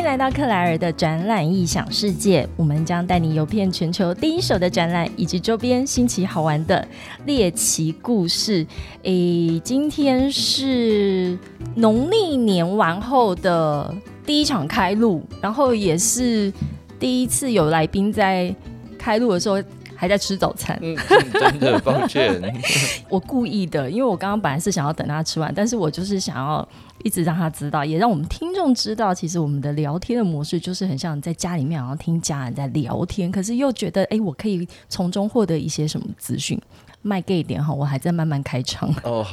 迎来到克莱尔的展览异想世界，我们将带你游遍全球第一手的展览以及周边新奇好玩的猎奇故事。今天是农历年完后的第一场开录，然后也是第一次有来宾在开录的时候还在吃早餐。真的抱歉。我故意的，因为我刚刚本来是想要等他吃完，但是我就是想要一直让他知道，也让我们听众知道，其实我们的聊天的模式就是很像在家里面好像听家人在聊天，可是又觉得我可以从中获得一些什么资讯。卖给一点，我还在慢慢开场。好，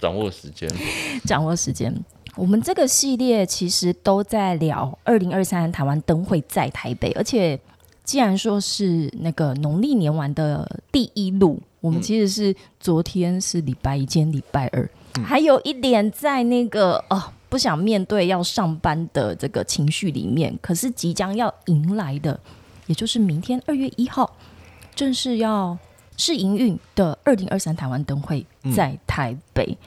掌握时间。掌握时间。我们这个系列其实都在聊2023台湾灯会在台北，而且既然说是那个农历年完的第一路，我们其实是昨天是礼拜一，今天礼拜二，还有一点在那个不想面对要上班的这个情绪里面，可是即将要迎来的，也就是明天2月1号正式要试营运的2023台湾灯会在台北。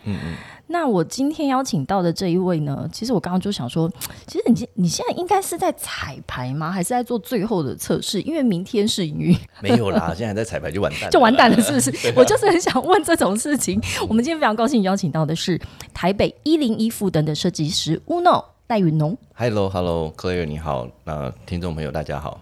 那我今天邀请到的这一位呢，其实我刚刚就想说，其实 你现在应该是在彩排吗？还是在做最后的测试？因为明天是营运。没有啦，现在在彩排就完蛋了，就完蛋了，是不是？我就是很想问这种事情。我们今天非常高兴邀请到的是台北101副灯的设计师 Uno 戴允农。Hello，Claire 你好，听众朋友大家好。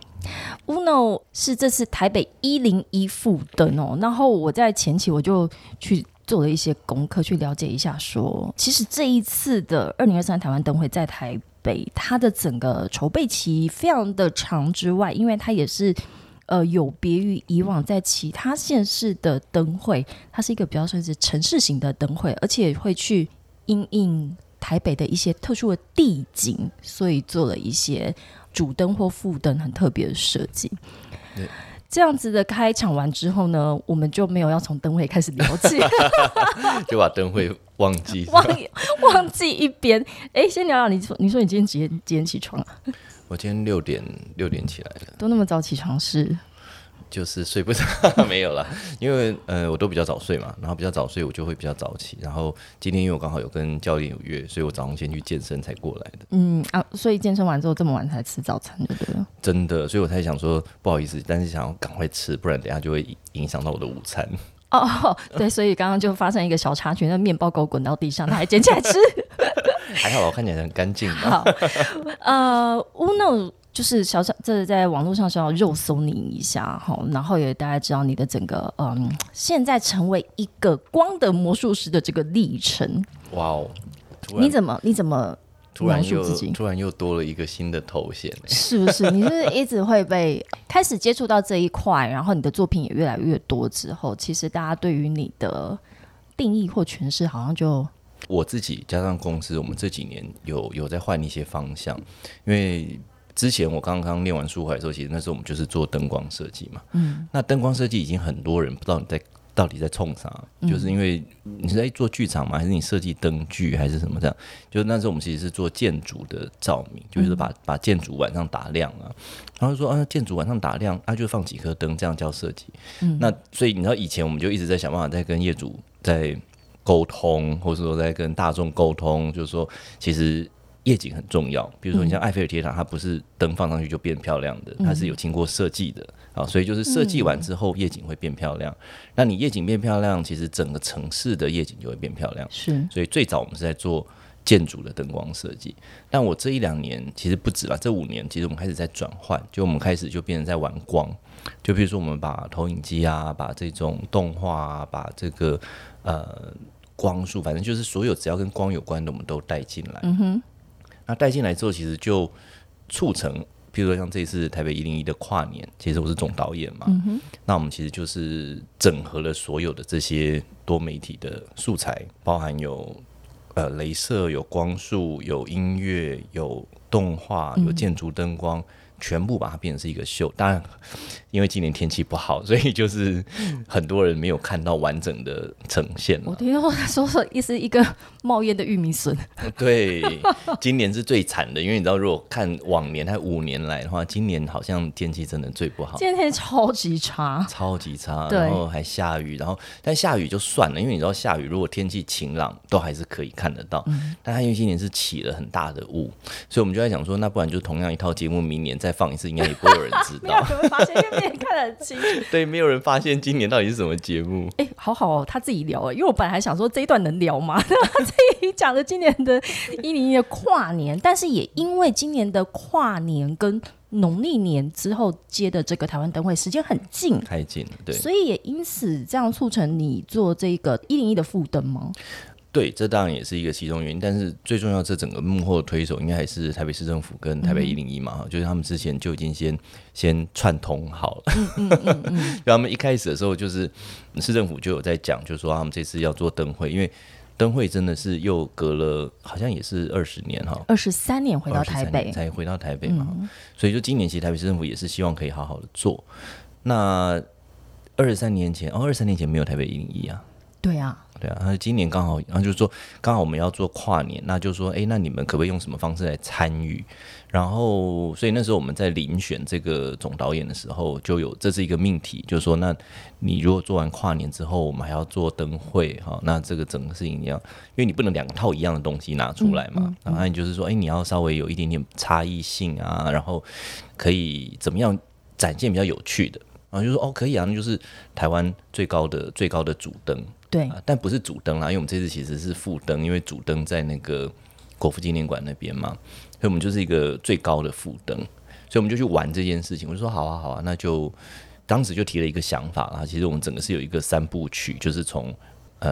Uno 是这次台北101副灯哦，然后我在前期我就去做了一些功课，去了解一下说，其实这一次的2023台湾灯会在台北，它的整个筹备期非常的长之外，因为它也是有别于以往在其他县市的灯会，它是一个比较算是城市型的灯会，而且会去因应台北的一些特殊的地景，所以做了一些主灯或副灯很特别的设计。对，这样子的开场完之后呢，我们就没有要从灯会开始聊起，就把灯会忘记一边。先聊聊你说你今天几点起床啊？我今天六点起来了。都那么早起床是？就是睡不着，没有啦，因为我都比较早睡嘛，然后比较早睡我就会比较早起，然后今天因为我刚好有跟教练有约，所以我早上先去健身才过来的。所以健身完之后这么晚才吃早餐就对了。真的，所以我才想说不好意思，但是想要赶快吃，不然等一下就会影响到我的午餐。对，所以刚刚就发生一个小插曲，那面包狗滚到地上，他还捡起来吃。还好我看起来很干净。好，Uno就是这在网络上稍微肉搜你一下，然后也大家知道你的整个现在成为一个光的魔术师的这个历程。哇哦！你怎么描述自己？突然又多了一个新的头衔，是不是？你是一直会被开始接触到这一块，然后你的作品也越来越多之后，其实大家对于你的定义或诠释好像就。我自己加上公司，我们这几年有在换一些方向，因为。之前我刚刚念完书怀的时候，其实那时候我们就是做灯光设计嘛。那灯光设计已经很多人不知道你到底在冲啥，就是因为你是在做剧场吗？还是你设计灯具还是什么这样？就是那时候我们其实是做建筑的照明，就是把建筑晚上打亮啊，然后说建筑晚上打亮，就放几颗灯，这样叫设计。那所以你知道以前我们就一直在想办法在跟业主在沟通，或者说在跟大众沟通，就是说其实。夜景很重要，比如说你像埃菲尔铁塔，它不是灯放上去就变漂亮的，它是有经过设计的所以就是设计完之后夜景会变漂亮。那你夜景变漂亮，其实整个城市的夜景就会变漂亮。是，所以最早我们是在做建筑的灯光设计，但我这一两年其实不止了，这5年其实我们开始在转换，就我们开始就变成在玩光，就比如说我们把投影机啊，把这种动画啊，把这个光束，反正就是所有只要跟光有关的，我们都带进来。那带进来之后，其实就促成，比如说像这一次台北101的跨年，其实我是总导演嘛，那我们其实就是整合了所有的这些多媒体的素材，包含有雷射、有光束、有音乐、有动画、有建筑灯光，全部把它变成是一个秀。当然，因为今年天气不好，所以就是很多人没有看到完整的呈现。我听说是一个冒烟的玉米笋。对，今年是最惨的，因为你知道如果看往年还5年来的话，今年好像天气真的最不好，今天超级差，超级差，然后还下雨，然后但下雨就算了，因为你知道下雨如果天气晴朗都还是可以看得到，但它因为今年是起了很大的雾，所以我们就在想说那不然就同样一套节目明年再放一次应该也不会有人知道。没有人发现因为别人看得很清楚。对，没有人发现今年到底是什么节目。哎、欸，好好、哦、他自己聊了，因为我本来还想说这一段能聊吗？他自己讲了今年的101的跨年，但是也因为今年的跨年跟农历年之后接的这个台湾灯会时间很近，太近了，对，所以也因此这样促成你做这个101的副灯吗？对，这当然也是一个其中原因，但是最重要这整个幕后的推手应该还是台北市政府跟台北101嘛、就是他们之前就已经先串通好了。他们一开始的时候就是市政府就有在讲，就是说他们这次要做灯会，因为灯会真的是又隔了好像也是20年哈，23年回到台北才回到台北嘛、所以就今年其实台北市政府也是希望可以好好的做。那23年前没有台北101啊。对啊，对啊，今年刚好，然后就是说刚好我们要做跨年，那就说哎，那你们可不可以用什么方式来参与？然后所以那时候我们在遴选这个总导演的时候就有，这是一个命题，就是说那你如果做完跨年之后我们还要做灯会、那这个整个事情一样，因为你不能2套一样的东西拿出来嘛，然后你就是说哎，你要稍微有一点点差异性啊，然后可以怎么样展现比较有趣的，然后就说哦可以啊，那就是台湾最高的主灯。对、但不是主灯啦，因为我们这次其实是副灯，因为主灯在那个国父纪念馆那边嘛，所以我们就是一个最高的副灯，所以我们就去玩这件事情。我就说好啊好啊，那就当时就提了一个想法啦，其实我们整个是有一个3部曲，就是从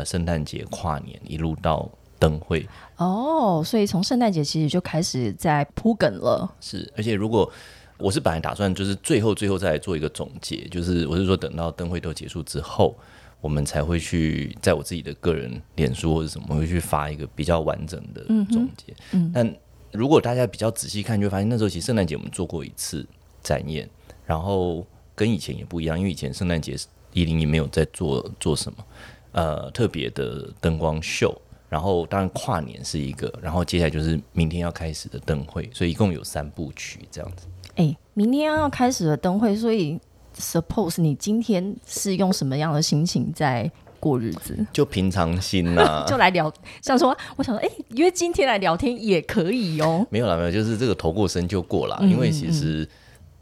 圣诞节跨年一路到灯会。哦，所以从圣诞节其实就开始在铺梗了。是，而且如果我是本来打算就是最后再来做一个总结，就是我是说等到灯会都结束之后我们才会去在我自己的个人脸书或者什么会去发一个比较完整的总结、但如果大家比较仔细看就会发现那时候其实圣诞节我们做过一次展演，然后跟以前也不一样，因为以前圣诞节101没有在做什么特别的灯光秀，然后当然跨年是一个，然后接下来就是明天要开始的灯会，所以一共有3部曲这样子。哎，明天要开始的灯会，所以suppose 你今天是用什么样的心情在过日子？就平常心啊就来聊，想说我想说约今天来聊天也可以哦。没有啦没有，就是这个头过身就过啦、因为其实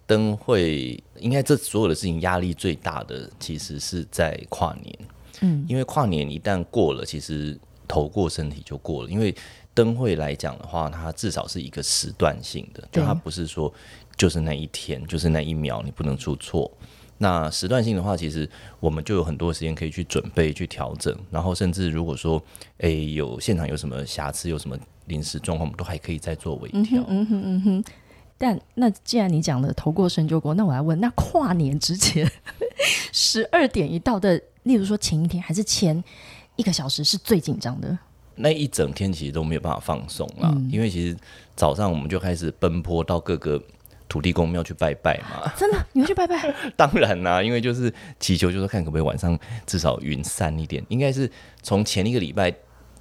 灯会应该这所有的事情压力最大的其实是在跨年、因为跨年一旦过了其实头过身体就过了，因为灯会来讲的话它至少是一个时段性的，就它不是说就是那一天就是那一秒你不能出错，那时段性的话其实我们就有很多时间可以去准备去调整，然后甚至如果说有现场有什么瑕疵有什么临时状况我们都还可以再做微调。但那既然你讲的头过身就过，那我来问，那跨年之前12点一到的例如说前一天还是前1个小时是最紧张的？那一整天其实都没有办法放松啦、因为其实早上我们就开始奔波到各个土地公庙去拜拜嘛。真的你会去拜拜？当然啦、因为就是祈求就是看可不可以晚上至少云散一点，应该是从前1个礼拜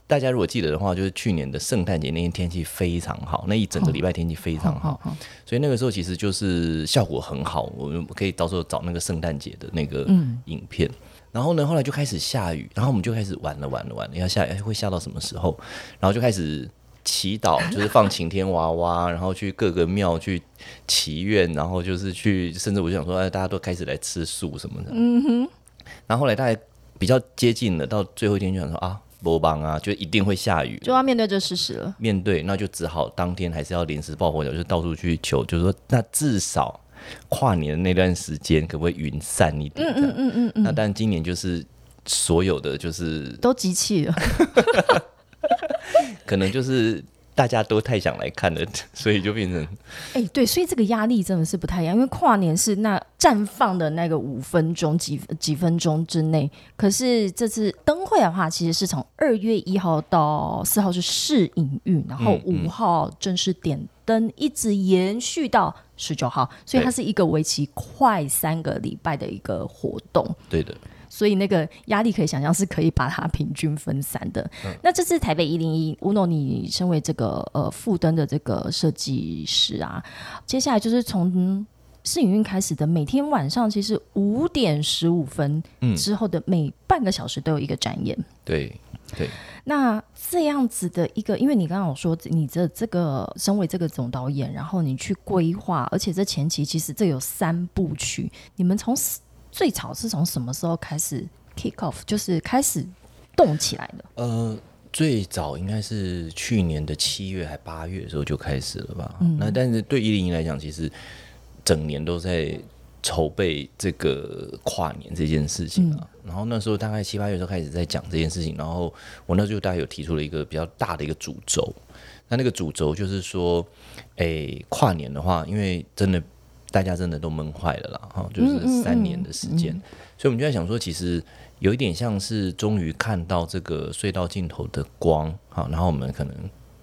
大家如果记得的话就是去年的圣诞节那天天气非常好，那一整个礼拜天气非常好、所以那个时候其实就是效果很好，我们可以到时候找那个圣诞节的那个影片、然后呢后来就开始下雨，然后我们就开始玩了要下雨会下到什么时候，然后就开始祈祷，就是放晴天娃娃然后去各个庙去祈愿，然后就是去甚至我就想说、大家都开始来吃素什么的。然后后来大概比较接近了到最后一天就想说啊没办法啊，就一定会下雨，就要面对这事实了，面对那就只好当天还是要临时抱佛脚，就到处去求，就是说那至少跨年的那段时间可不可以云散一点。那但今年就是所有的就是都集气了可能就是大家都太想来看了，所以就变成对，所以这个压力真的是不太一样，因为跨年是那绽放的那个5分钟 几分钟之内，可是这次灯会的话其实是从2月1号到4号是试营运，然后5号正式点灯、一直延续到19号，所以它是一个为期快3个礼拜的一个活动。对的，所以那个压力可以想象是可以把它平均分散的。那这次台北101 Uno 你身为这个副灯的这个设计师啊，接下来就是从试营运开始的每天晚上其实5点15分之后的每半个小时都有一个展演。对对，那这样子的一个，因为你刚刚有说你的这个身为这个总导演，然后你去规划，而且这前期其实这有3部曲，你们从最早是从什么时候开始 kick off， 就是开始动起来的？最早应该是去年的7月还8月的时候就开始了吧。那但是对101来讲，其实整年都在筹备这个跨年这件事情啊。然后那时候大概7、8月就开始在讲这件事情，然后我那时候大概有提出了一个比较大的一个主轴。那个主轴就是说，跨年的话，因为真的大家真的都闷坏了啦，就是3年的时间，所以我们就在想说，其实有一点像是终于看到这个隧道尽头的光，然后我们可能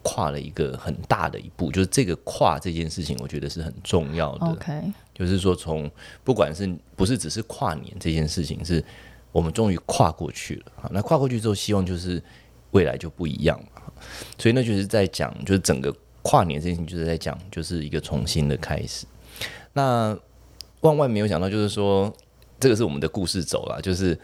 跨了一个很大的一步，就是这个跨这件事情我觉得是很重要的。 okay. 就是说从不管是不是只是跨年这件事情，是我们终于跨过去了，那跨过去之后希望就是未来就不一样嘛。所以那就是在讲，就是整个跨年这件事情就是在讲就是一个重新的开始。那万万没有想到就是说这个是我们的故事走啦，就是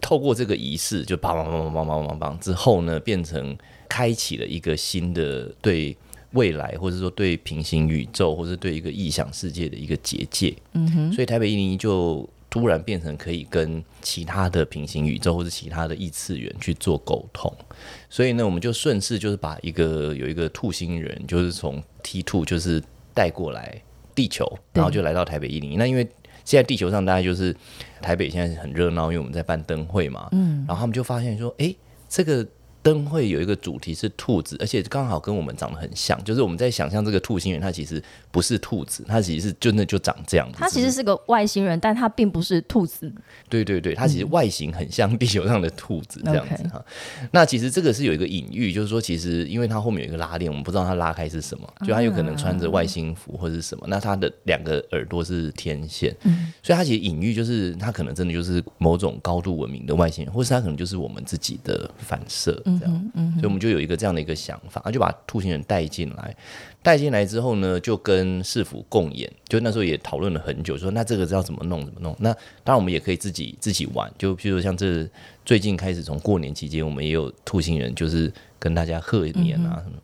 透过这个仪式就砰砰砰砰砰砰砰之后呢，变成开启了一个新的对未来或者说对平行宇宙或者对一个异想世界的一个结界。所以台北101就突然变成可以跟其他的平行宇宙或者其他的异次元去做沟通。所以呢我们就顺势就是把有一个兔星人就是从 T2 就是带过来地球，然后就来到台北101。那因为现在地球上大概就是台北现在很热闹，因为我们在办灯会嘛，然后他们就发现说这个灯会有一个主题是兔子，而且刚好跟我们长得很像，就是我们在想象这个兔星人它其实不是兔子，它其实是真的就长这样子，它其实是个外星人，但它并不是兔子。对对对，它其实外形很像地球上的兔子这样子。那其实这个是有一个隐喻，就是说其实因为它后面有一个拉链，我们不知道它拉开是什么，就它有可能穿着外星服或是什么，那它的2个耳朵是天线，所以它其实隐喻就是它可能真的就是某种高度文明的外星人，或是它可能就是我们自己的反射。所以我们就有一个这样的一个想法，就把兔星人带进来之后呢，就跟市府共演，就那时候也讨论了很久，说那这个要怎么弄。那当然我们也可以自己玩，就譬如说像这最近开始从过年期间我们也有兔星人就是跟大家贺年啊什么。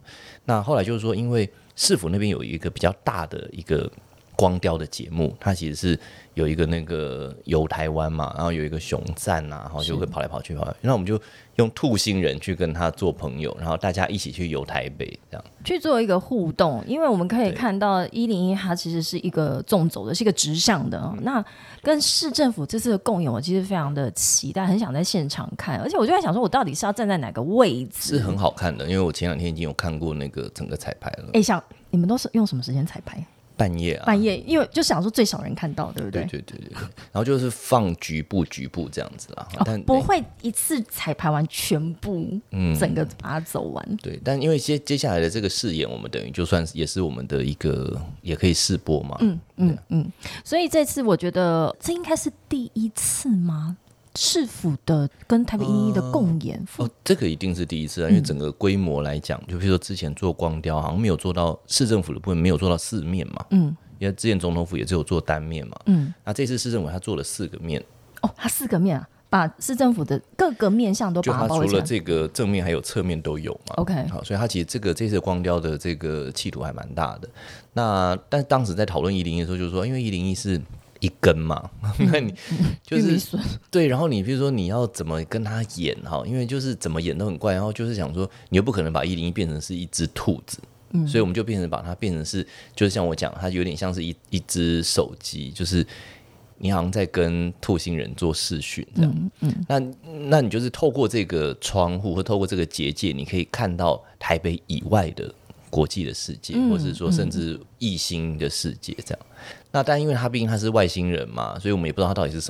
那后来就是说因为市府那边有一个比较大的一个光雕的节目，它其实是有一个那个游台湾嘛，然后有一个熊赞啊，然后就会跑来跑去，那我们就用兔星人去跟他做朋友，然后大家一起去游台北，这样去做一个互动。因为我们可以看到101它其实是一个纵走的，是一个直向的那跟市政府这次的共演我其实非常的期待，很想在现场看，而且我就在想说我到底是要站在哪个位置，是很好看的。因为我前2天已经有看过那个整个彩排了。想你们都是用什么时间彩排？半夜，因为就想说最少人看到，对不对？对。然后就是放局部这样子啦，但不会一次彩排完全部整个把它走完。对，但因为接下来的这个试演我们等于就算也是我们的一个也可以试播嘛。所以这次我觉得这应该是第一次吗？市府的跟台北101的共演这个一定是第一次啊，因为整个规模来讲，就比如说之前做光雕好像没有做到，市政府的部分没有做到4面嘛，因为之前总统府也只有做单面嘛，那这次市政府他做了4个面。他4个面啊，把市政府的各个面向都把它包围起来，就他除了这个正面还有侧面都有嘛。好，所以他其实这次光雕的这个企图还蛮大的。那但当时在讨论101的时候就是说，因为101是一根嘛，那你就是对，然后你比如说你要怎么跟他演，因为就是怎么演都很怪，然后就是想说你又不可能把101变成是一只兔子，所以我们就变成把它变成是，就是像我讲它有点像是一只手机，就是你好像在跟兔星人做视讯这样。那你就是透过这个窗户或透过这个结界，你可以看到台北以外的国际的世界，或是说甚至异星的世界这样。那但因为他毕竟他是外星人嘛，所以我们也不知道他到底是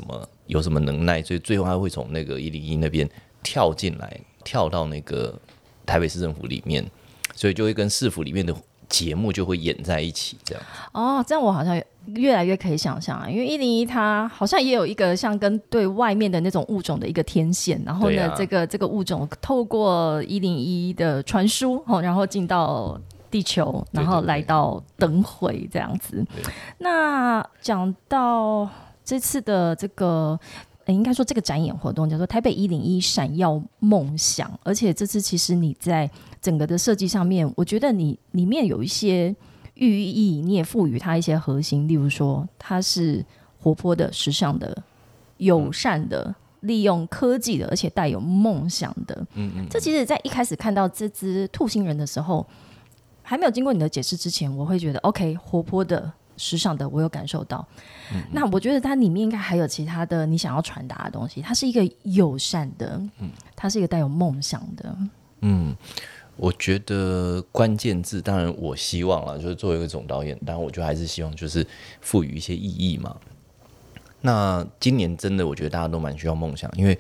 有什么能耐，所以最后他会从那个101那边跳进来，跳到那个台北市政府里面，所以就会跟市府里面的节目就会演在一起这样。这样我好像越来越可以想象啊，因为101它好像也有一个像跟对外面的那种物种的一个天线，然后呢、这个物种透过101的传输、哦、然后进到地球，然后来到灯会这样子。对对对，那讲到这次的这个应该说这个展演活动叫做台北101闪耀梦想，而且这次其实你在整个的设计上面，我觉得你里面有一些寓意，你也赋予它一些核心，例如说它是活泼的、时尚的、友善的、利用科技的，而且带有梦想的。这其实在一开始看到这只兔星人的时候，还没有经过你的解释之前，我会觉得 OK， 活泼的、时尚的我有感受到。那我觉得它里面应该还有其他的你想要传达的东西，它是一个友善的，它是一个带有梦想的。我觉得关键字，当然我希望啦，就是作为一个总导演，当然我就还是希望就是赋予一些意义嘛。那今年真的我觉得大家都蛮需要梦想，因为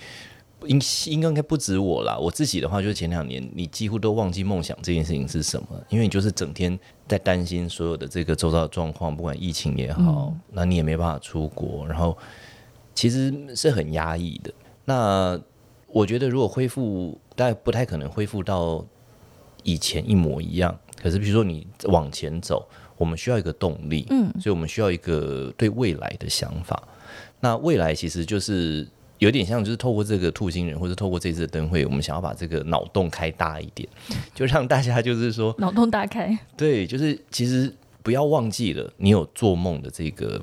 应该不止我啦，我自己的话就是前2年你几乎都忘记梦想这件事情是什么，因为你就是整天在担心所有的这个周遭的状况，不管疫情也好，那你也没办法出国，然后其实是很压抑的。那我觉得如果恢复，大概不太可能恢复到以前一模一样，可是比如说你往前走，我们需要一个动力，所以我们需要一个对未来的想法。那未来其实就是有点像，就是透过这个兔星人，或者透过这次的灯会，我们想要把这个脑洞开大一点，就让大家就是说脑洞大开。对，就是其实不要忘记了你有做梦的这个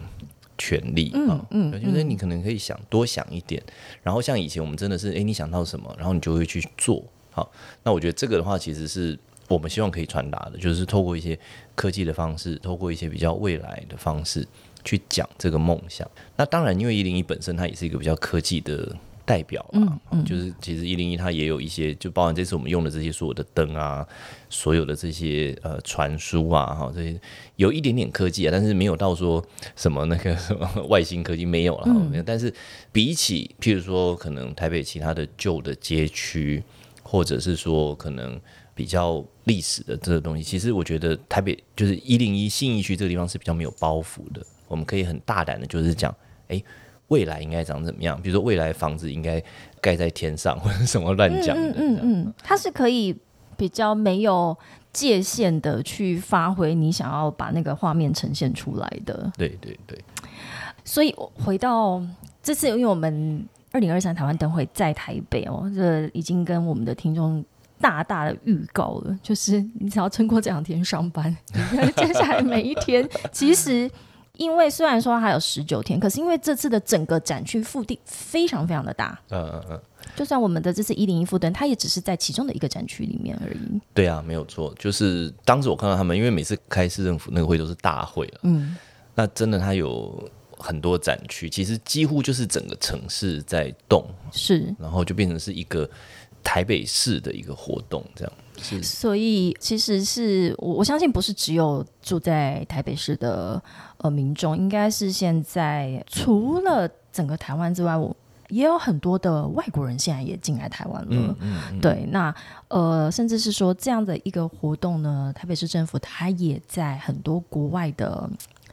权利，就是你可能可以想多想一点，然后像以前我们真的是你想到什么，然后你就会去做。好，那我觉得这个的话其实是我们希望可以传达的，就是透过一些科技的方式，透过一些比较未来的方式去讲这个梦想。那当然因为101本身它也是一个比较科技的代表啦，就是其实101它也有一些，就包含这次我们用的这些所有的灯啊，所有的这些传输啊，这些有一点点科技啊，但是没有到说什么那个什么外星科技，没有啦，但是比起譬如说可能台北其他的旧的街区，或者是说可能比较历史的这个东西，其实我觉得台北就是101信义区这个地方是比较没有包袱的，我们可以很大胆的就是讲未来应该长怎么样，比如说未来房子应该盖在天上或者什么乱讲的。它是可以比较没有界限的去发挥你想要把那个画面呈现出来的。对对对，所以回到这次，因为我们2023台湾灯会在台北这已经跟我们的听众大大的预告了，就是你只要撑过这2天上班，接下来每一天其实因为虽然说还有19天，可是因为这次的整个展区腹地非常非常的大，就算我们的这次101副灯，它也只是在其中的一个展区里面而已。对啊，没有错，就是当时我看到他们，因为每次开市政府那个会都是大会了，那真的它有很多展区，其实几乎就是整个城市在动，是，然后就变成是一个台北市的一个活动这样。是，所以其实是我相信不是只有住在台北市的民众，应该是现在除了整个台湾之外，我也有很多的外国人现在也进来台湾了。对，那甚至是说这样的一个活动呢，台北市政府它也在很多国外的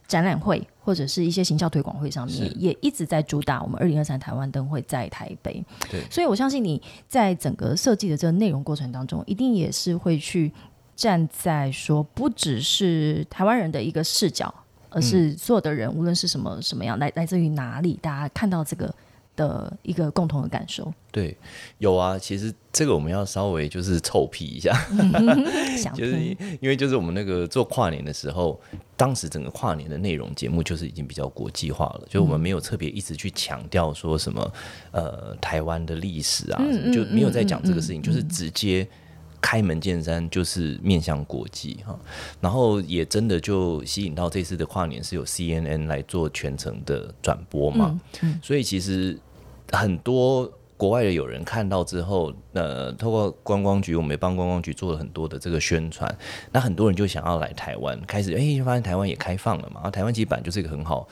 展览会或者是一些行销推广会上面也一直在主打我们2023台湾灯会在台北。对，所以我相信你在整个设计的这个内容过程当中，一定也是会去站在说不只是台湾人的一个视角，而是所有的人无论是什么样，来自于哪里，大家看到这个的一个共同的感受。对，有啊，其实这个我们要稍微就是臭屁一下，就是因为就是我们那个做跨年的时候，当时整个跨年的内容节目就是已经比较国际化了，就我们没有特别一直去强调说什么台湾的历史啊，就没有在讲这个事情，就是直接开门见山就是面向国际哈，然后也真的就吸引到这次的跨年是有 CNN 来做全程的转播嘛，所以其实很多国外的友人看到之后，透过观光局，我们也帮观光局做了很多的这个宣传，那很多人就想要来台湾，开始发现台湾也开放了嘛，啊，台湾其实本来就是一个很好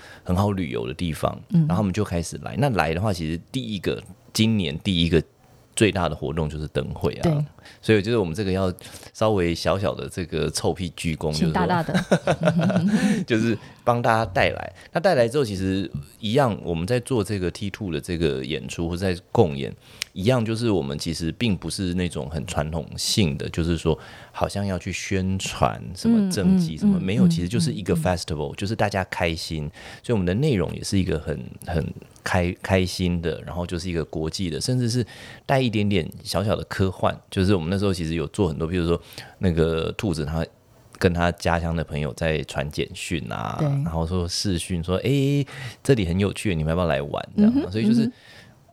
旅游的地方，然后他们就开始来。那来的话，其实第一个今年第一个最大的活动就是灯会啊，对，所以就是我们这个要稍微小小的这个臭屁鞠躬，就是大大的就是帮大家带来。那带来之后其实一样，我们在做这个 T2 的这个演出或者在共演一样，就是我们其实并不是那种很传统性的，就是说好像要去宣传什么政绩什么，没有，其实就是一个 festival， 就是大家开心，所以我们的内容也是一个很开心的，然后就是一个国际的，甚至是带一点点小小的科幻。就是我们那时候其实有做很多，比如说那个兔子他跟他家乡的朋友在传简讯啊，然后说视讯说哎，这里很有趣，你们要不要来玩这样，所以就是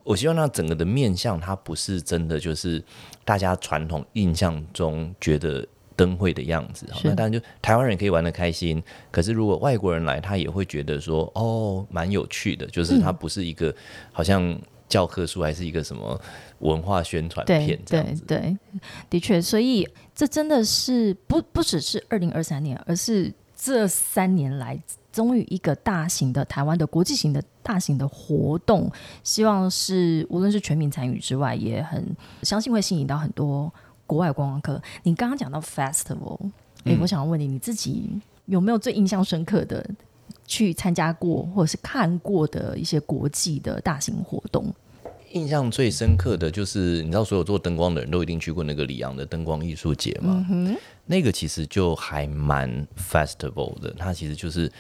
我希望那整个的面向它不是真的就是大家传统印象中觉得灯会的样子。那当然就台湾人可以玩得开心，可是如果外国人来他也会觉得说哦蛮有趣的，就是它不是一个好像教科书还是一个什么文化宣传片这样子。 对，的确，所以这真的是 不只是2023年，而是这3年来终于一个大型的台湾的国际型的大型的活动，希望是无论是全民参与之外，也很相信会吸引到很多国外观光客。你刚刚讲到 festival， 我想问你，你自己有没有最印象深刻的去参加过或者是看过的一些国际的大型活动？印象最深刻的就是你知道所有做灯光的人都一定去过那个里昂的灯光艺术节嘛，那个其实就还蛮 festival 的。它其实就是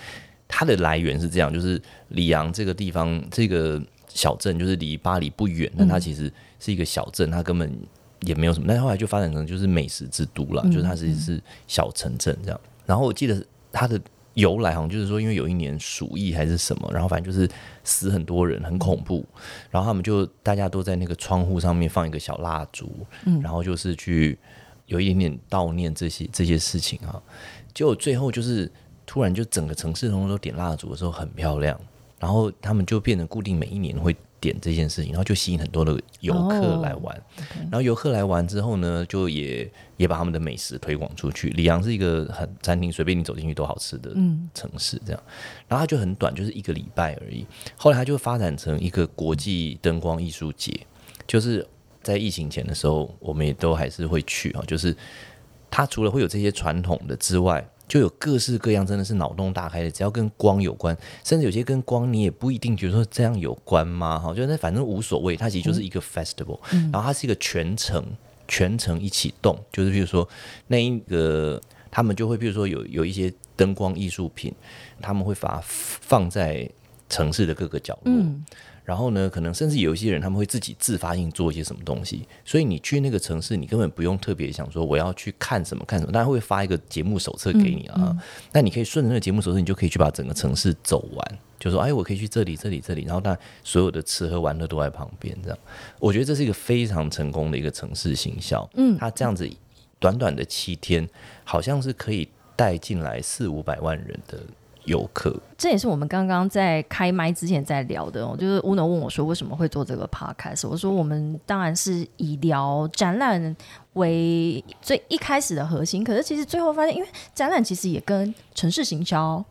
它的来源是这样，就是里昂这个地方这个小镇就是离巴黎不远，但它其实是一个小镇，它根本也没有什么，但后来就发展成就是美食之都啦，就是它其实是小城镇这样。然后我记得它的由来好像就是说，因为有一年鼠疫还是什么，然后反正就是死很多人，很恐怖，然后他们就大家都在那个窗户上面放一个小蜡烛，然后就是去有一点点悼念这些事情啊。结果最后就是突然就整个城市都点蜡烛的时候很漂亮，然后他们就变成固定每一年会点这件事情，然后就吸引很多的游客来玩，然后游客来玩之后呢，就也把他们的美食推广出去。里昂是一个很餐厅随便你走进去都好吃的城市这样，然后它就很短，就是一个礼拜而已。后来它就发展成一个国际灯光艺术节，就是在疫情前的时候我们也都还是会去，就是它除了会有这些传统的之外，就有各式各样真的是脑洞大开的，只要跟光有关，甚至有些跟光你也不一定觉得说这样有关吗，就反正无所谓，它其实就是一个 festival，然后它是一个全程一起动，就是比如说那一个他们就会比如说有一些灯光艺术品，他们会把它放在城市的各个角落，然后呢可能甚至有一些人他们会自己自发性做一些什么东西，所以你去那个城市你根本不用特别想说我要去看什么看什么，当然会发一个节目手册给你啊，那你可以顺着那个节目手册你就可以去把整个城市走完，就说哎我可以去这里这里这里，然后当然所有的吃喝玩乐都在旁边这样。我觉得这是一个非常成功的一个城市行销，它这样子短短的7天好像是可以带进来400-500万人的游客。这也是我们刚刚在开麦之前在聊的就是 Uno 问我说为什么会做这个 podcast， 我说我们当然是以聊展览为最一开始的核心，可是其实最后发现因为展览其实也跟城市行销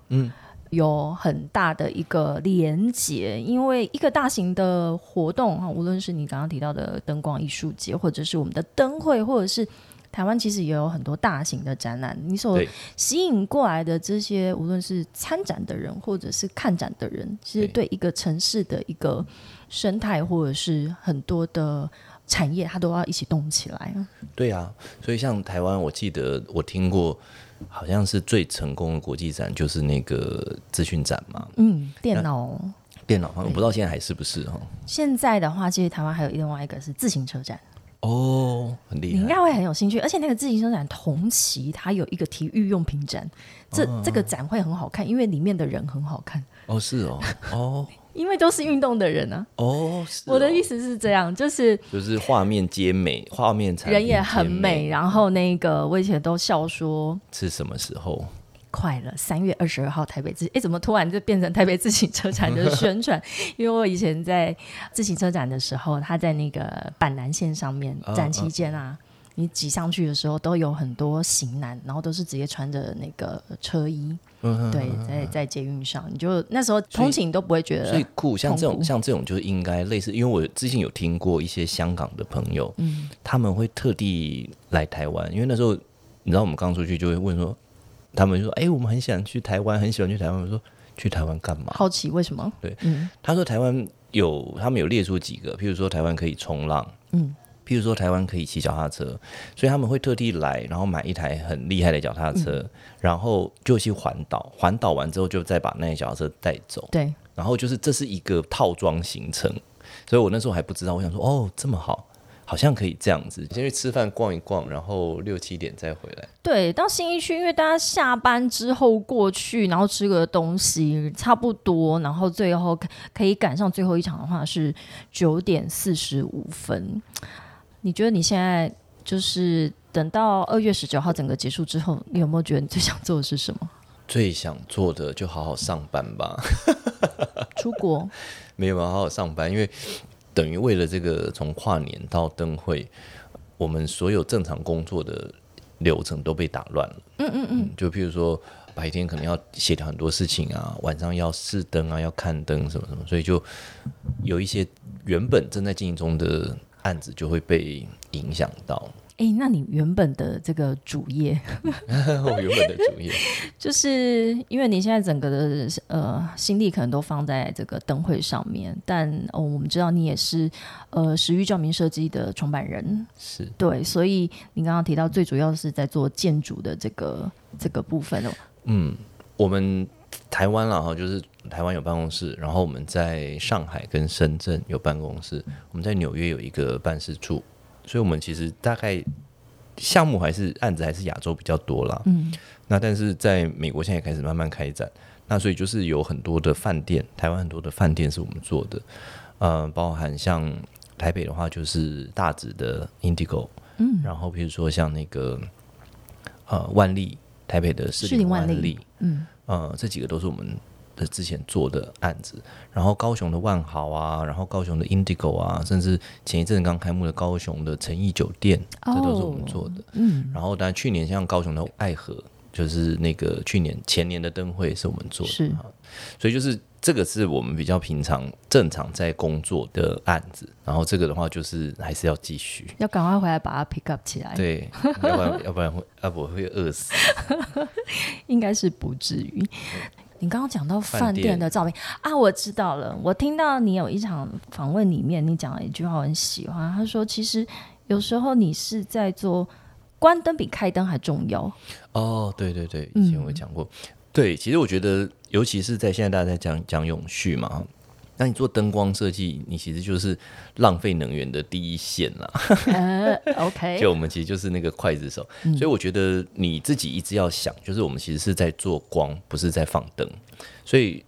有很大的一个连结，因为一个大型的活动无论是你刚刚提到的灯光艺术节，或者是我们的灯会，或者是台湾其实也有很多大型的展览，你所吸引过来的这些无论是参展的人或者是看展的人，其实对一个城市的一个生态或者是很多的产业它都要一起动起来。对啊，所以像台湾我记得我听过好像是最成功的国际展就是那个资讯展嘛，电脑我不知道现在还是不是。现在的话其实台湾还有另外一个是自行车展哦，很厉害，你应该会很有兴趣，而且那个自行车展同期它有一个体育用品展，这个展会很好看，因为里面的人很好看。哦，是哦，哦因为都是运动的人啊。哦，是哦，我的意思是这样，就是画面皆美，画面产品人也很美，然后那个我以前都笑说是什么时候快了3月22号台北怎么突然就变成台北自行车展的宣传因为我以前在自行车展的时候，他在那个板南线上面展期间啊，你挤上去的时候都有很多型男，然后都是直接穿着那个车衣，嗯、对，在捷运上，你就那时候通勤都不会觉得所以酷。像这种就是应该类似，因为我之前有听过一些香港的朋友，嗯、他们会特地来台湾，因为那时候你知道我们刚出去就会问说，他们就说：“哎、欸，我们很想去台湾，很喜欢去台湾。”我说：“去台湾干嘛？”好奇为什么？对，嗯、他说台湾有，他们有列出几个，譬如说台湾可以冲浪，嗯。譬如说台湾可以骑脚踏车，所以他们会特地来，然后买一台很厉害的脚踏车、嗯、然后就去环岛，环岛完之后就再把那台脚踏车带走，对，然后就是这是一个套装行程。所以我那时候还不知道，我想说哦这么好，好像可以这样子先去吃饭逛一逛，然后6-7点再回来。对，到信义区，因为大家下班之后过去，然后吃个东西差不多，然后最后可以赶上最后一场的话是9:45。你觉得你现在就是等到2月19号整个结束之后，你有没有觉得你最想做的是什么？最想做的就好好上班吧。出国？没有，好好上班，因为等于为了这个从跨年到灯会，我们所有正常工作的流程都被打乱了。就譬如说白天可能要协调很多事情啊，晚上要试灯啊，要看灯什么什么，所以就有一些原本正在进行中的案子就会被影响到。欸，那你原本的这个主业我原本的主业就是因为你现在整个的心力可能都放在这个灯会上面，但、我们知道你也是时域照明设计的创办人，是，对，所以你刚刚提到最主要是在做建筑的这个部分。嗯，我们台湾啦，就是台湾有办公室，然后我们在上海跟深圳有办公室，我们在纽约有一个办事处，所以我们其实大概项目还是案子还是亚洲比较多啦。嗯，那但是在美国现在也开始慢慢开展，那所以就是有很多的饭店，台湾很多的饭店是我们做的，包含像台北的话就是大直的 Indigo， 嗯，然后比如说像那个万丽，台北的士林万丽，嗯。这几个都是我们的之前做的案子，然后高雄的万豪啊，然后高雄的 Indigo 啊，甚至前一阵刚开幕的高雄的诚毅酒店，这都是我们做的。哦，嗯，然后当然去年像高雄的爱河，就是那个前年的灯会是我们做的，是，所以就是这个是我们比较平常正常在工作的案子，然后这个的话就是还是要继续，要赶快回来把它 pick up 起来，对，要不然我会饿死。应该是不至于。你刚刚讲到饭店的照片啊，我知道了，我听到你有一场访问里面你讲了一句话我很喜欢，他说其实有时候你是在做关灯比开灯还重要。哦，对对对，以前我讲过。嗯，对，其实我觉得尤其是在现在大家在讲永续嘛，那你做灯光设计你其实就是浪费能源的第一线啦。OK， 就我们其实就是那个刽子手。嗯，所以我觉得你自己一直要想，就是我们其实是在做光，不是在放灯，所以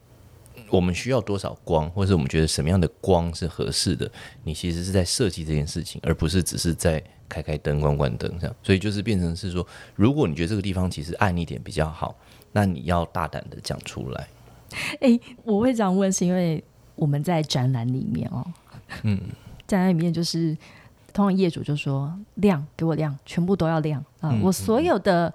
我们需要多少光，或是我们觉得什么样的光是合适的，你其实是在设计这件事情，而不是只是在开灯关灯这样。所以就是变成是说，如果你觉得这个地方其实暗一点比较好，那你要大胆的讲出来。欸，我会这样问是因为我们在展览里面哦，嗯，展览里面就是通常业主就说亮，给我亮，全部都要亮啊，我所有的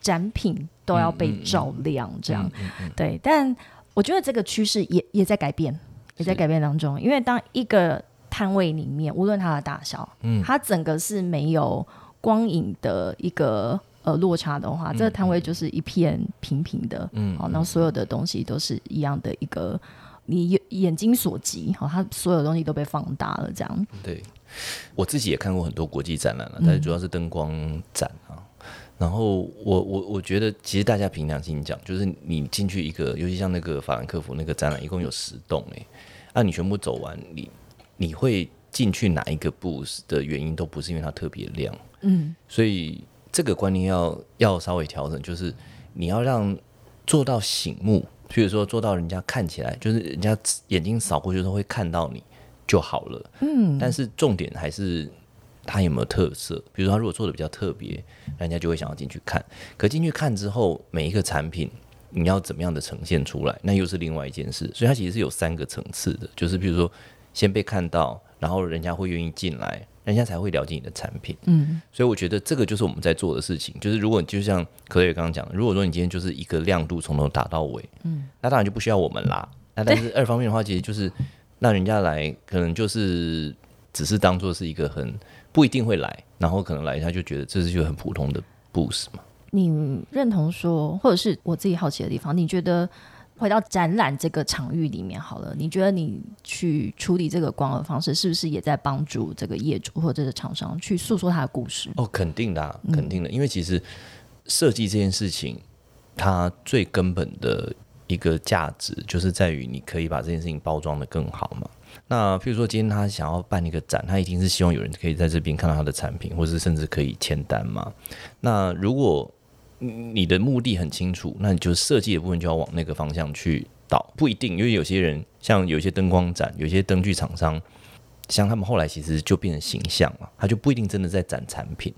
展品都要被照亮这样。对，但我觉得这个趋势也在改变，也在改变当中，因为当一个摊位里面，无论它的大小，它整个是没有光影的一个落差的话，这个摊位就是一片平平的，好，然后所有的东西都是一样的一个，你眼睛所及，好，它所有东西都被放大了，这样。对，我自己也看过很多国际展览了，但是主要是灯光展啊。然后我觉得其实大家凭良心讲，就是你进去一个，尤其像那个法兰克福那个展览，一共有10栋哎，啊，你全部走完，你会进去哪一个 booth 的原因都不是因为它特别亮，嗯，所以这个观念要稍微调整，就是你要让做到醒目，譬如说做到人家看起来就是人家眼睛扫过去的时候会看到你就好了，嗯，但是重点还是他有没有特色，比如说他如果做的比较特别，人家就会想要进去看，可进去看之后每一个产品你要怎么样的呈现出来，那又是另外一件事，所以它其实是有3个层次的，就是比如说先被看到，然后人家会愿意进来，人家才会了解你的产品。嗯，所以我觉得这个就是我们在做的事情，就是如果就像Claire刚刚讲的，如果说你今天就是一个亮度从头打到尾，嗯，那当然就不需要我们啦。那但是二方面的话，其实就是让人家来，可能就是只是当做是一个很不一定会来，然后可能来一下就觉得这是一个很普通的 boost 嘛。你认同说，或者是我自己好奇的地方，你觉得回到展览这个场域里面好了，你觉得你去处理这个光的方式是不是也在帮助这个业主或者是厂商去诉说他的故事？哦，肯定的、啊、肯定的、因为其实设计这件事情它最根本的一个价值就是在于你可以把这件事情包装得更好嘛。那譬如说今天他想要办一个展，他一定是希望有人可以在这边看到他的产品，或是甚至可以签单嘛。那如果你的目的很清楚，那你就设计的部分就要往那个方向去导。不一定，因为有些人像有些灯光展，有些灯具厂商，像他们后来其实就变成形象了，他就不一定真的在展产品。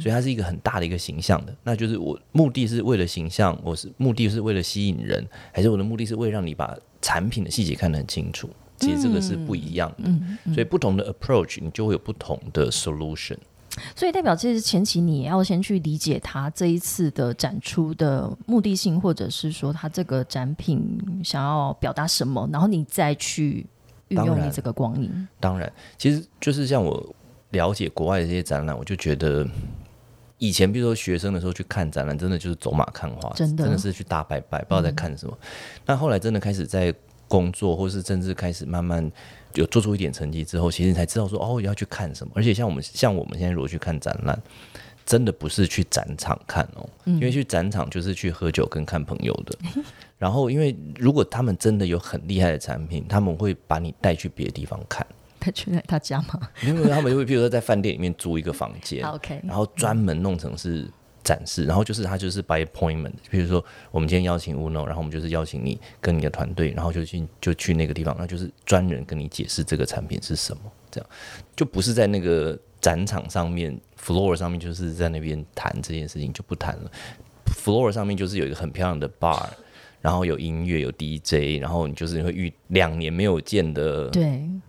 所以它是一个很大的一个形象的。那就是我目的是为了形象，我是目的是为了吸引人，还是我的目的是为了让你把产品的细节看得很清楚？其实这个是不一样的。所以不同的 approach， 你就会有不同的 solution。所以代表其实前期你也要先去理解他这一次的展出的目的性，或者是说他这个展品想要表达什么，然后你再去运用你这个光影。当然其实就是像我了解国外的这些展览，我就觉得以前比如说学生的时候去看展览，真的就是走马看花，真的是去大拜拜，不知道在看什么。那后来真的开始在工作，或是甚至开始慢慢有做出一点成绩之后，其实你才知道说哦，要去看什么。而且像我们现在如果去看展览，真的不是去展场看哦，因为去展场就是去喝酒跟看朋友的。然后因为如果他们真的有很厉害的产品，他们会把你带去别的地方看。带去他家吗？因为他们会譬如说在饭店里面租一个房间，然后专门弄成是展示，然后就是他就是 by appointment， 比如说我们今天邀请 Uno， 然后我们就是邀请你跟你的团队，然后就去那个地方，那就是专人跟你解释这个产品是什么，这样就不是在那个展场上面 floor 上面，就是在那边谈这件事情就不谈了。floor 上面就是有一个很漂亮的 bar， 然后有音乐有 DJ， 然后你就是会遇2年没有见的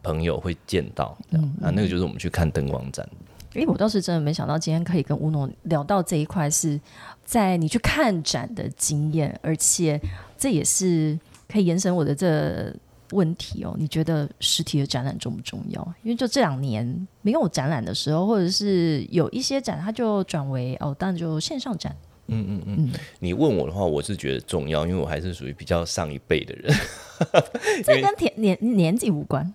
朋友会见到，那个就是我们去看灯光展。因为我倒是真的没想到今天可以跟Uno聊到这一块，是在你去看展的经验，而且这也是可以延伸我的这问题哦。你觉得实体的展览重不重要？因为就这2年没有展览的时候，或者是有一些展它就转为当然就线上展。你问我的话，我是觉得重要，因为我还是属于比较上一辈的人。这跟年纪无关。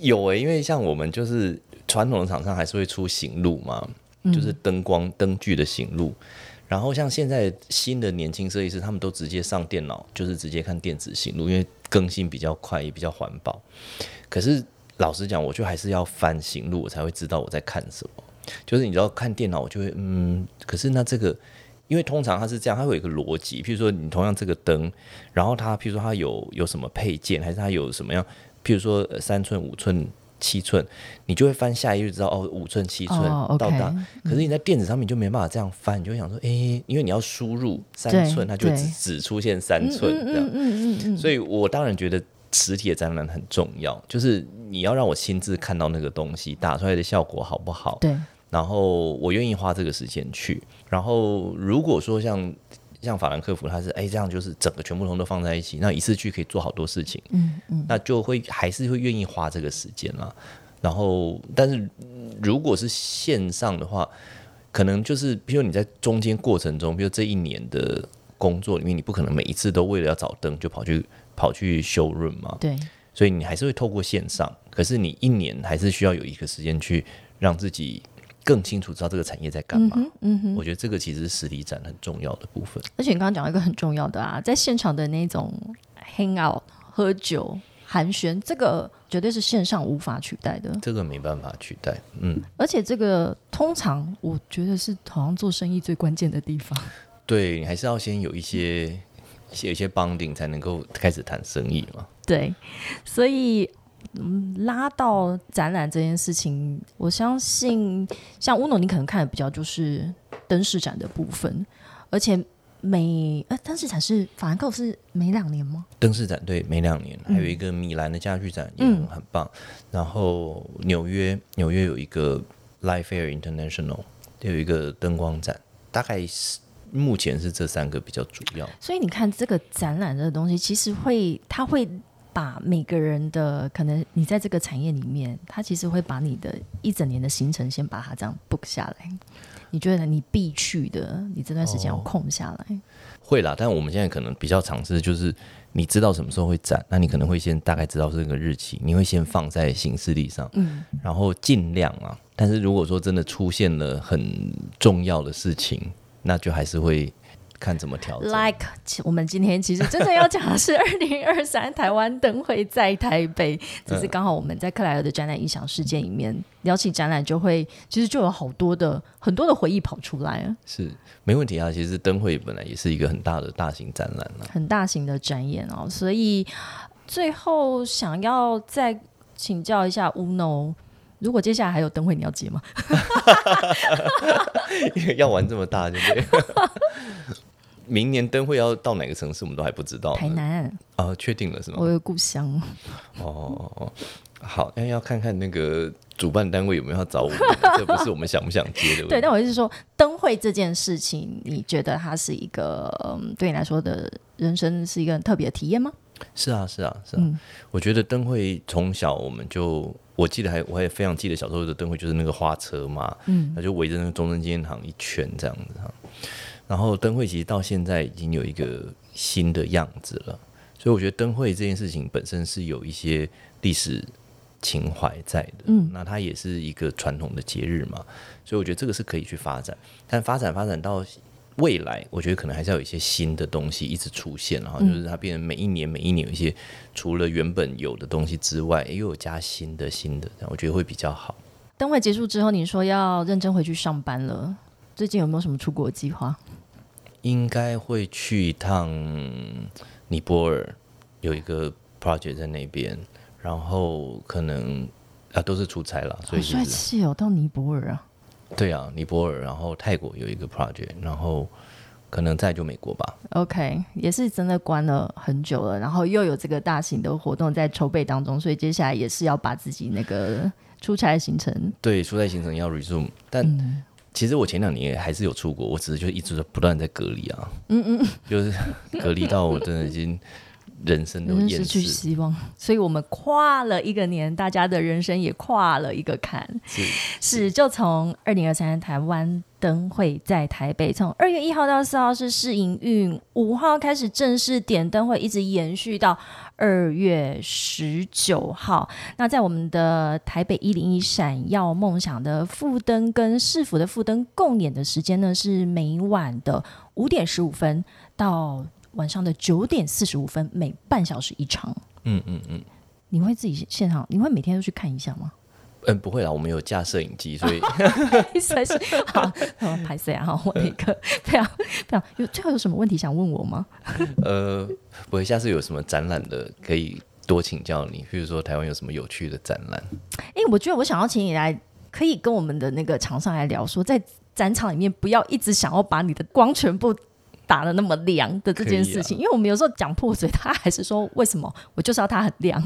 因为像我们就是传统的厂商还是会出型录嘛，就是灯光灯具的型录。然后像现在新的年轻设计师，他们都直接上电脑，就是直接看电子型录，因为更新比较快也比较环保。可是老实讲，我就还是要翻型录，我才会知道我在看什么。就是你知道看电脑，我就会可是那这个，因为通常它是这样，它会有一个逻辑。譬如说你同样这个灯，然后它譬如说它有什么配件，还是它有什么样，譬如说3寸、5寸7寸，你就会翻下一页知道5寸7寸到达。可是你在电子上面就没办法这样翻，你就会想说因为你要输入3寸，它就只出现3寸这样。所以我当然觉得实体的展览很重要，就是你要让我亲自看到那个东西打出来的效果好不好，对，然后我愿意花这个时间去。然后如果说像法兰克福，它是这样，就是整个全部都放在一起，那一次去可以做好多事情，那就会还是会愿意花这个时间啦。然后但是如果是线上的话，可能就是比如你在中间过程中，比如这1年的工作里面，你不可能每一次都为了要找灯就跑去showroom嘛，对，所以你还是会透过线上。可是你1年还是需要有一个时间去让自己更清楚知道这个产业在干嘛。我觉得这个其实是实体展很重要的部分。而且你刚刚讲到一个很重要的在现场的那种 hang out 喝酒寒暄，这个绝对是线上无法取代的，这个没办法取代。而且这个通常我觉得是好像做生意最关键的地方，对，你还是要先有一些 bonding 才能够开始谈生意嘛。对，所以拉到展览这件事情，我相信像Uno你可能看的比较就是灯饰展的部分，而且灯饰展是法兰克福是每两年吗？灯饰展对，每两年，还有一个米兰的家具展也很棒，然后纽约有一个 Light Fair International 有一个灯光展，大概是目前是这三个比较主要。所以你看这个展览的东西其实会，它会把每个人的，可能你在这个产业里面，它其实会把你的一整年的行程先把它这样 book 下来，你觉得你必去的，你这段时间要空下来。会啦，但我们现在可能比较尝试就是你知道什么时候会展，那你可能会先大概知道这个日期，你会先放在行事历上，然后尽量啊，但是如果说真的出现了很重要的事情，那就还是会看怎么调整。 Like 我们今天其实真的要讲的是2023台湾灯会在台北，这是刚好我们在克莱尔的展览影响事件里面聊起展览，就会其实就有好多的很多的回忆跑出来了。是没问题啊，其实灯会本来也是一个很大的大型展览啊，很大型的展演哦。所以最后想要再请教一下 Uno，如果接下来还有灯会你要接吗？要玩这么大就对明年灯会要到哪个城市我们都还不知道。台南啊，确定了是吗？我有故乡哦。好，要看看那个主办单位有没有要找我们这不是我们想不想接的对，但我是说灯会这件事情，你觉得它是一个对你来说的人生是一个很特别的体验吗？是啊我觉得灯会从小我们就，我记得我还非常记得小时候的灯会就是那个花车嘛，那就围着那个中正纪念堂一圈这样子，然后灯会其实到现在已经有一个新的样子了，所以我觉得灯会这件事情本身是有一些历史情怀在的，那它也是一个传统的节日嘛，所以我觉得这个是可以去发展，但发展到未来我觉得可能还是要有一些新的东西一直出现，然后就是它变成每一年有一些除了原本有的东西之外又有加新的，我觉得会比较好。灯会结束之后你说要认真回去上班了，最近有没有什么出国计划？应该会去一趟尼泊尔，有一个 project 在那边，然后可能都是出差啦，所以好帅气哦，到尼泊尔啊。对啊，尼泊尔，然后泰国有一个 project， 然后可能再就美国吧。 OK， 也是真的关了很久了，然后又有这个大型的活动在筹备当中，所以接下来也是要把自己那个出差行程，对，出差行程要 resume， 但其实我前2年也还是有出国，我只是就一直不断在隔离啊，就是隔离到我真的已经人生都厌世，失去希望，所以我们跨了一个年，大家的人生也跨了一个坎。是，就从2023台湾灯会在台北，从2月1号到4号是试营运，5号开始正式点灯会，一直延续到2月19号。那在我们的台北101闪耀梦想的副灯跟市府的副灯共演的时间呢，是每晚的5点15分到晚上的9点45分，每半小时一场。你会自己现场？你会每天都去看一下吗？不会啦，我们有架摄影机，所以好，不好意思啊，我那个非常最后有什么问题想问我吗？不会，下次有什么展览的可以多请教你，比如说台湾有什么有趣的展览？我觉得我想要请你来，可以跟我们的那个厂商来聊，说在展场里面不要一直想要把你的光全部打得那么亮的这件事情，因为我们有时候讲破嘴，他还是说为什么我就是要它很亮，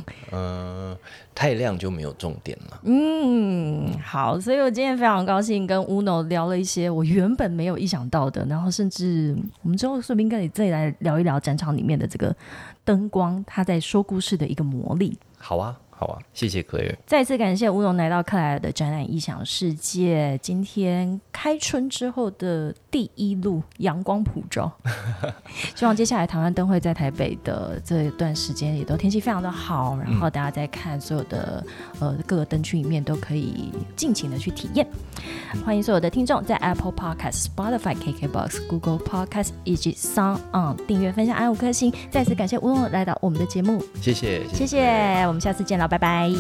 太亮就没有重点了。好，所以我今天非常高兴跟 Uno 聊了一些我原本没有意想到的，然后甚至我们之后顺便跟你这里来聊一聊展场里面的这个灯光，它在说故事的一个魔力。好啊，谢谢克莱尔。再次感谢吴荣来到克莱尔的展览《异想世界》，今天开春之后的第一路阳光普照，希望接下来台湾灯会在台北的这一段时间也都天气非常的好，然后大家在看所有的各个灯区里面都可以尽情的去体验。欢迎所有的听众在 Apple Podcast、Spotify、KKBox、Google Podcast 以及 SoundOn 订阅、分享、按5颗星。再次感谢吴荣来到我们的节目，谢谢，我们下次见了。拜拜。